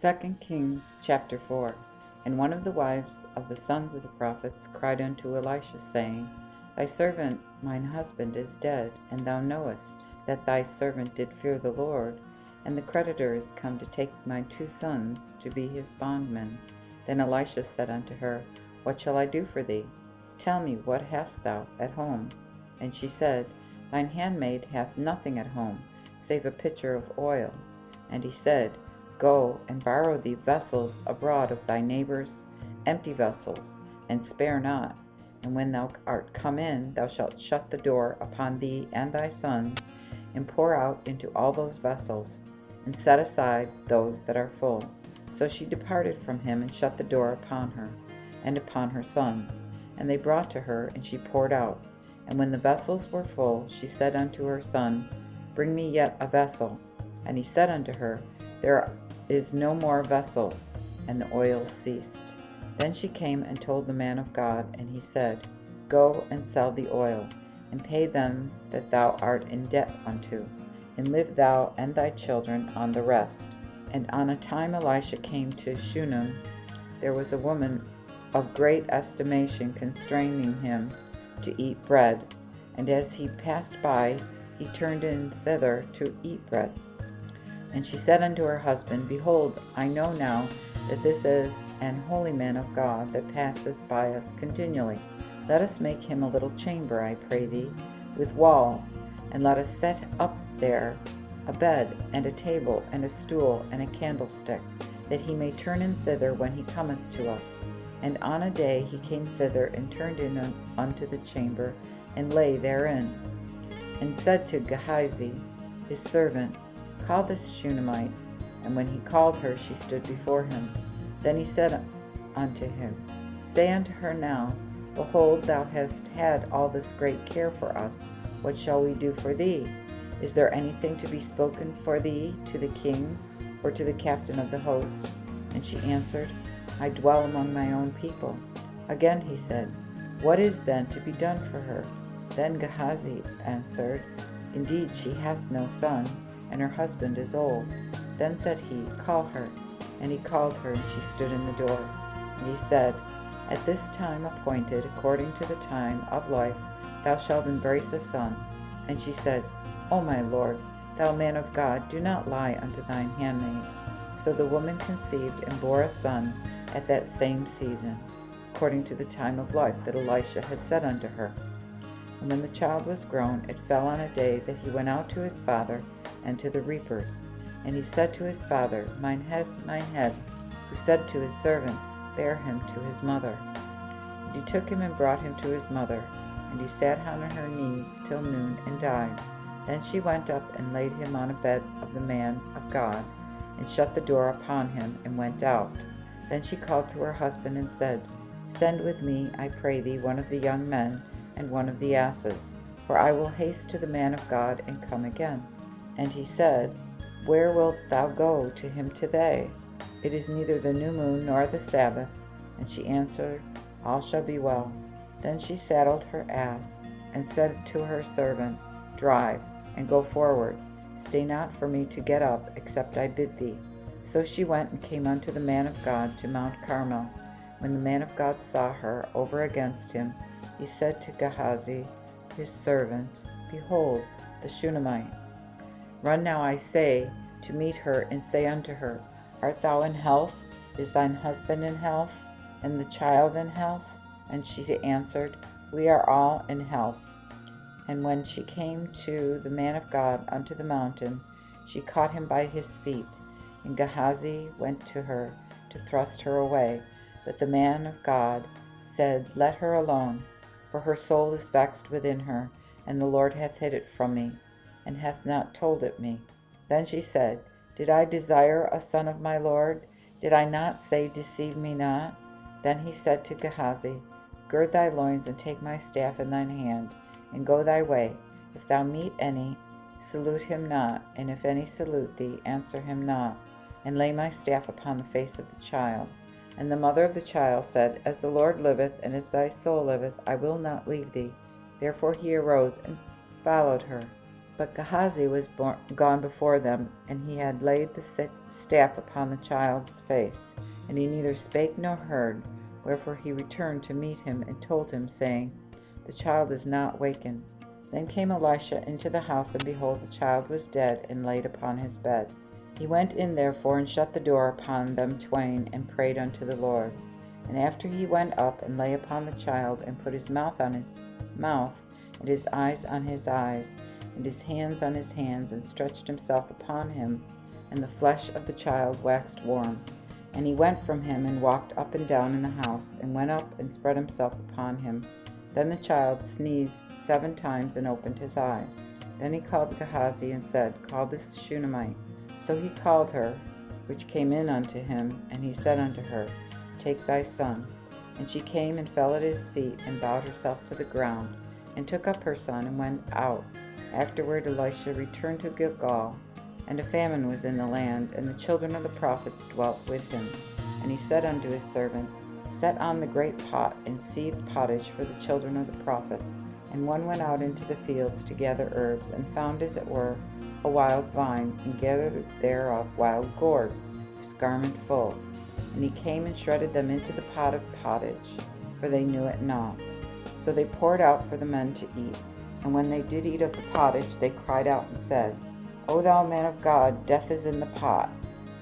2 Kings chapter 4. And one of the wives of the sons of the prophets cried unto Elisha, saying, Thy servant mine husband is dead, and thou knowest that thy servant did fear the Lord, and the creditor is come to take my 2 sons to be his bondmen. Then Elisha said unto her, What shall I do for thee? Tell me, what hast thou at home? And she said, Thine handmaid hath nothing at home, save a pitcher of oil. And he said, Go and borrow thee vessels abroad of thy neighbors, empty vessels, and spare not. And when thou art come in, thou shalt shut the door upon thee and thy sons, and pour out into all those vessels, and set aside those that are full. So she departed from him, and shut the door upon her, and upon her sons. And they brought to her, and she poured out. And when the vessels were full, she said unto her son, Bring me yet a vessel. And he said unto her, There is no more vessels. And the oil ceased. Then she came and told the man of God, and he said, Go and sell the oil, and pay them that thou art in debt unto, and live thou and thy children on the rest. And on a time Elisha came to Shunem, there was a woman of great estimation constraining him to eat bread. And as he passed by, he turned in thither to eat bread. And she said unto her husband, Behold, I know now that this is an holy man of God that passeth by us continually. Let us make him a little chamber, I pray thee, with walls, and let us set up there a bed, and a table, and a stool, and a candlestick, that he may turn in thither when he cometh to us. And on a day he came thither, and turned in unto the chamber, and lay therein, and said to Gehazi his servant, Call this Shunammite. And when he called her, she stood before him. Then he said unto him, Say unto her now, Behold, thou hast had all this great care for us. What shall we do for thee? Is there anything to be spoken for thee to the king, or to the captain of the host? And she answered, I dwell among my own people. Again he said, What is then to be done for her? Then Gehazi answered, Indeed, she hath no son, and her husband is old. Then said he, Call her. And he called her, and she stood in the door. And he said, At this time appointed, according to the time of life, thou shalt embrace a son. And she said, O my lord, thou man of God, do not lie unto thine handmaid. So the woman conceived and bore a son at that same season, according to the time of life that Elisha had said unto her. And when the child was grown, it fell on a day that he went out to his father and to the reapers. And he said to his father, mine head, who said to his servant, Bear him to his mother. And he took him and brought him to his mother, and he sat on her knees till noon and died. Then she went up and laid him on a bed of the man of God, and shut the door upon him, and went out. Then she called to her husband and said, Send with me, I pray thee, one of the young men and one of the asses, for I will haste to the man of God and come again. And he said, Where wilt thou go to him today? It is neither the new moon nor the Sabbath. And she answered, All shall be well. Then she saddled her ass, and said to her servant, Drive, and go forward. Stay not for me to get up, except I bid thee. So she went and came unto the man of God to Mount Carmel. When the man of God saw her over against him, he said to Gehazi his servant, Behold, the Shunammite. Run now, I say, to meet her, and say unto her, Art thou in health? Is thine husband in health, and the child in health? And she answered, We are all in health. And when she came to the man of God unto the mountain, she caught him by his feet. And Gehazi went to her to thrust her away. But the man of God said, Let her alone, for her soul is vexed within her, and the Lord hath hid it from me, and hath not told it me. Then she said, Did I desire a son of my Lord? Did I not say, Deceive me not? Then he said to Gehazi, Gird thy loins, and take my staff in thine hand, and go thy way. If thou meet any, salute him not, and if any salute thee, answer him not, and lay my staff upon the face of the child. And the mother of the child said, As the Lord liveth, and as thy soul liveth, I will not leave thee. Therefore he arose and followed her. But Gehazi was gone before them, and he had laid the staff upon the child's face, and he neither spake nor heard. Wherefore he returned to meet him, and told him, saying, The child is not wakened. Then came Elisha into the house, and behold, the child was dead, and laid upon his bed. He went in therefore, and shut the door upon them twain, and prayed unto the Lord. And after he went up, and lay upon the child, and put his mouth on his mouth, and his eyes on his eyes, and his hands on his hands, and stretched himself upon him, and the flesh of the child waxed warm. And he went from him, and walked up and down in the house, and went up and spread himself upon him. Then the child sneezed 7 times, and opened his eyes. Then he called Gehazi, and said, Call this Shunammite. So he called her, which came in unto him, and he said unto her, Take thy son. And she came and fell at his feet, and bowed herself to the ground, and took up her son, and went out. Afterward Elisha returned to Gilgal, and a famine was in the land, and the children of the prophets dwelt with him. And he said unto his servant, Set on the great pot, and seethe pottage for the children of the prophets. And one went out into the fields to gather herbs, and found, as it were, a wild vine, and gathered thereof wild gourds, his garment full. And he came and shredded them into the pot of pottage, for they knew it not. So they poured out for the men to eat. And when they did eat of the pottage, they cried out and said, O thou man of God, death is in the pot.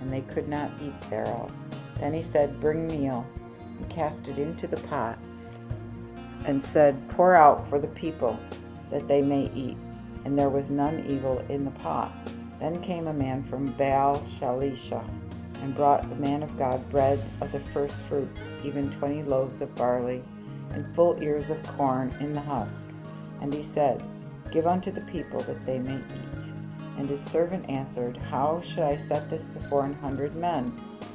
And they could not eat thereof. Then he said, Bring meal, and cast it into the pot, and said, Pour out for the people, that they may eat. And there was none evil in the pot. Then came a man from Baal Shalisha, and brought the man of God bread of the first fruits, even 20 loaves of barley, and full ears of corn in the husk. And he said, Give unto the people, that they may eat. And his servant answered, How should I set this before 100 men?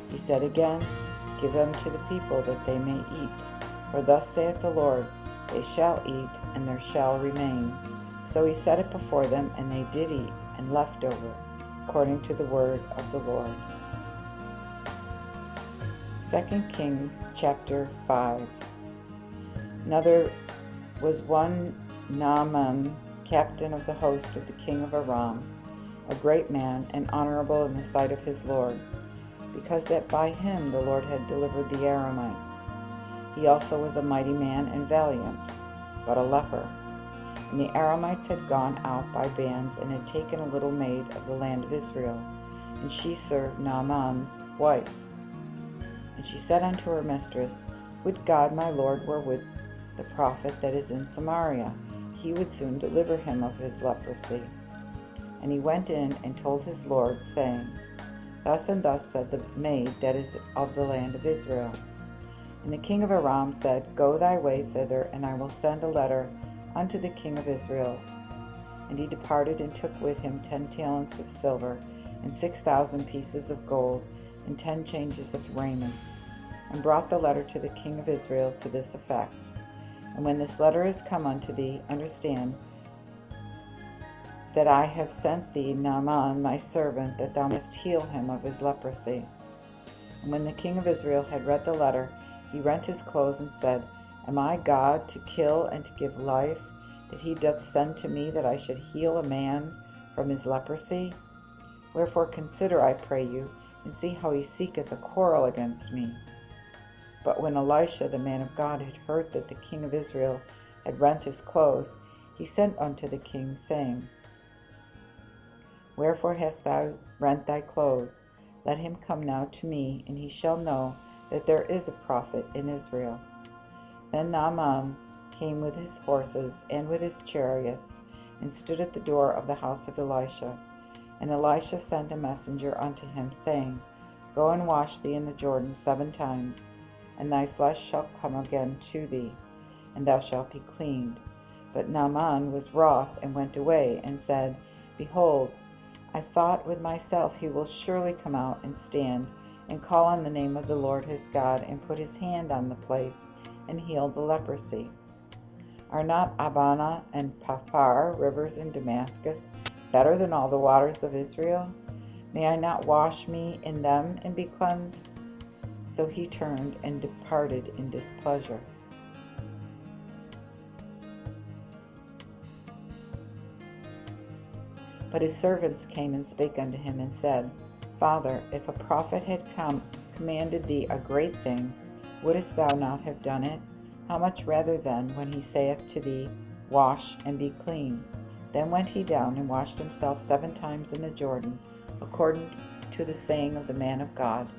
He said again, Give unto the people, that they may eat. For thus saith the Lord, They shall eat, and there shall remain. So he set it before them, and they did eat, and left over, according to the word of the Lord. 2 Kings chapter 5. Now there was one Naaman, captain of the host of the king of Aram, a great man, and honorable in the sight of his Lord, because that by him the Lord had delivered the Aramites. He also was a mighty man and valiant, but a leper. And the Aramites had gone out by bands, and had taken a little maid of the land of Israel, and she served Naaman's wife. And she said unto her mistress, Would God my Lord were with the prophet that is in Samaria, he would soon deliver him of his leprosy. And he went in and told his Lord, saying, Thus and thus said the maid that is of the land of Israel. And the king of Aram said, Go thy way thither, and I will send a letter unto the king of Israel. And he departed, and took with him 10 talents of silver, and 6,000 pieces of gold, and 10 changes of raiments, and brought the letter to the king of Israel to this effect. And when this letter is come unto thee, understand that I have sent thee Naaman my servant, that thou mayest heal him of his leprosy. And when the king of Israel had read the letter, he rent his clothes, and said, Am I God, to kill and to give life, that he doth send to me that I should heal a man from his leprosy? Wherefore consider, I pray you, and see how he seeketh a quarrel against me. But when Elisha the man of God had heard that the king of Israel had rent his clothes, he sent unto the king, saying, Wherefore hast thou rent thy clothes? Let him come now to me, and he shall know that there is a prophet in Israel. Then Naaman came with his horses and with his chariots, and stood at the door of the house of Elisha. And Elisha sent a messenger unto him, saying, Go and wash thee in the Jordan 7 times, and thy flesh shall come again to thee, and thou shalt be cleaned. But Naaman was wroth, and went away, and said, Behold, I thought with myself, he will surely come out and stand, and call on the name of the Lord his God, and put his hand on the place, and heal the leprosy. Are not Abana and Papar, rivers in Damascus, better than all the waters of Israel? May I not wash me in them, and be cleansed? So he turned and departed in displeasure. But his servants came and spake unto him and said, Father, if a prophet had commanded thee a great thing, wouldest thou not have done it? How much rather then, when he saith to thee, Wash and be clean? Then went he down and washed himself 7 times in the Jordan, according to the saying of the man of God.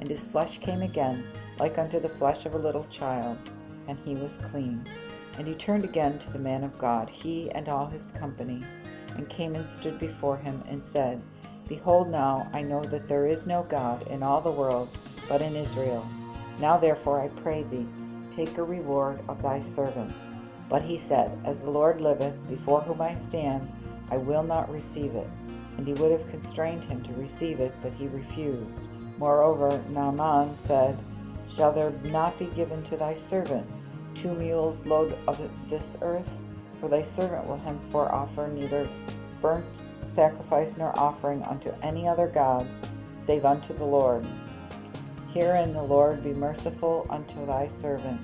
And his flesh came again, like unto the flesh of a little child, and he was clean. And he turned again to the man of God, he and all his company, and came and stood before him, and said, Behold, now I know that there is no God in all the world, but in Israel. Now therefore I pray thee, take a reward of thy servant. But he said, As the Lord liveth, before whom I stand, I will not receive it. And he would have constrained him to receive it, but he refused. Moreover, Naaman said, Shall there not be given to thy servant 2 mules' load of this earth? For thy servant will henceforth offer neither burnt sacrifice nor offering unto any other god, save unto the Lord. Herein the Lord be merciful unto thy servant,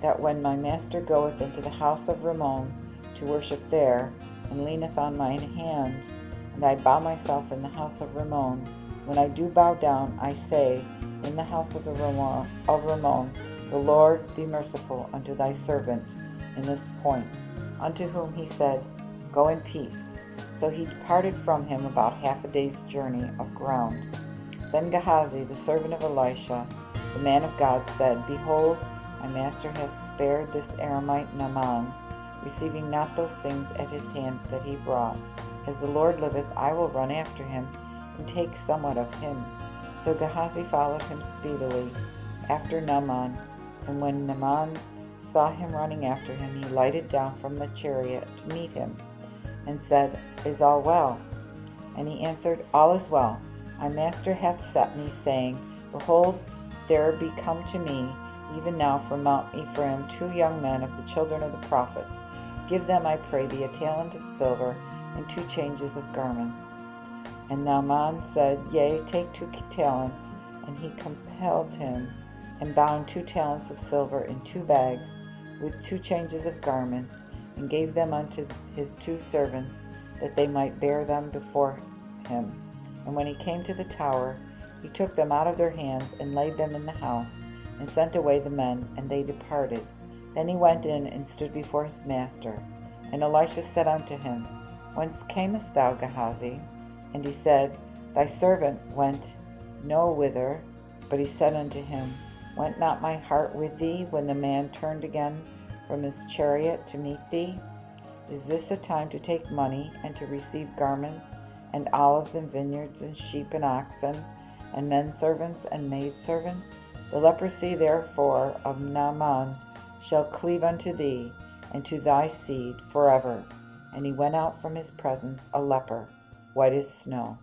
that when my master goeth into the house of Ramon to worship there, and leaneth on mine hand, and I bow myself in the house of Ramon, when I do bow down, I say, in the house of Ramon, the Lord be merciful unto thy servant in this point, unto whom he said, Go in peace. So he departed from him about half a day's journey of ground. Then Gehazi, the servant of Elisha, the man of God, said, Behold, my master hath spared this Aramite Naaman, receiving not those things at his hand that he brought. As the Lord liveth, I will run after him, and take somewhat of him. So Gehazi followed him speedily after Naaman, and when Naaman saw him running after him, he lighted down from the chariot to meet him, and said, Is all well? And he answered, All is well. My master hath sent me, saying, Behold, there be come to me, even now from Mount Ephraim, 2 young men of the children of the prophets. Give them, I pray thee, a talent of silver, and 2 changes of garments. And Naaman said, Yea, take 2 talents. And he compelled him, and bound 2 talents of silver in 2 bags, with 2 changes of garments, and gave them unto his 2 servants, that they might bear them before him. And when he came to the tower, he took them out of their hands, and laid them in the house, and sent away the men, and they departed. Then he went in, and stood before his master. And Elisha said unto him, Whence camest thou, Gehazi? And he said, Thy servant went no whither. But he said unto him, Went not my heart with thee when the man turned again from his chariot to meet thee? Is this a time to take money, and to receive garments, and olives, and vineyards, and sheep, and oxen, and men servants, and maid servants? The leprosy therefore of Naaman shall cleave unto thee, and to thy seed forever. And he went out from his presence a leper, white as snow.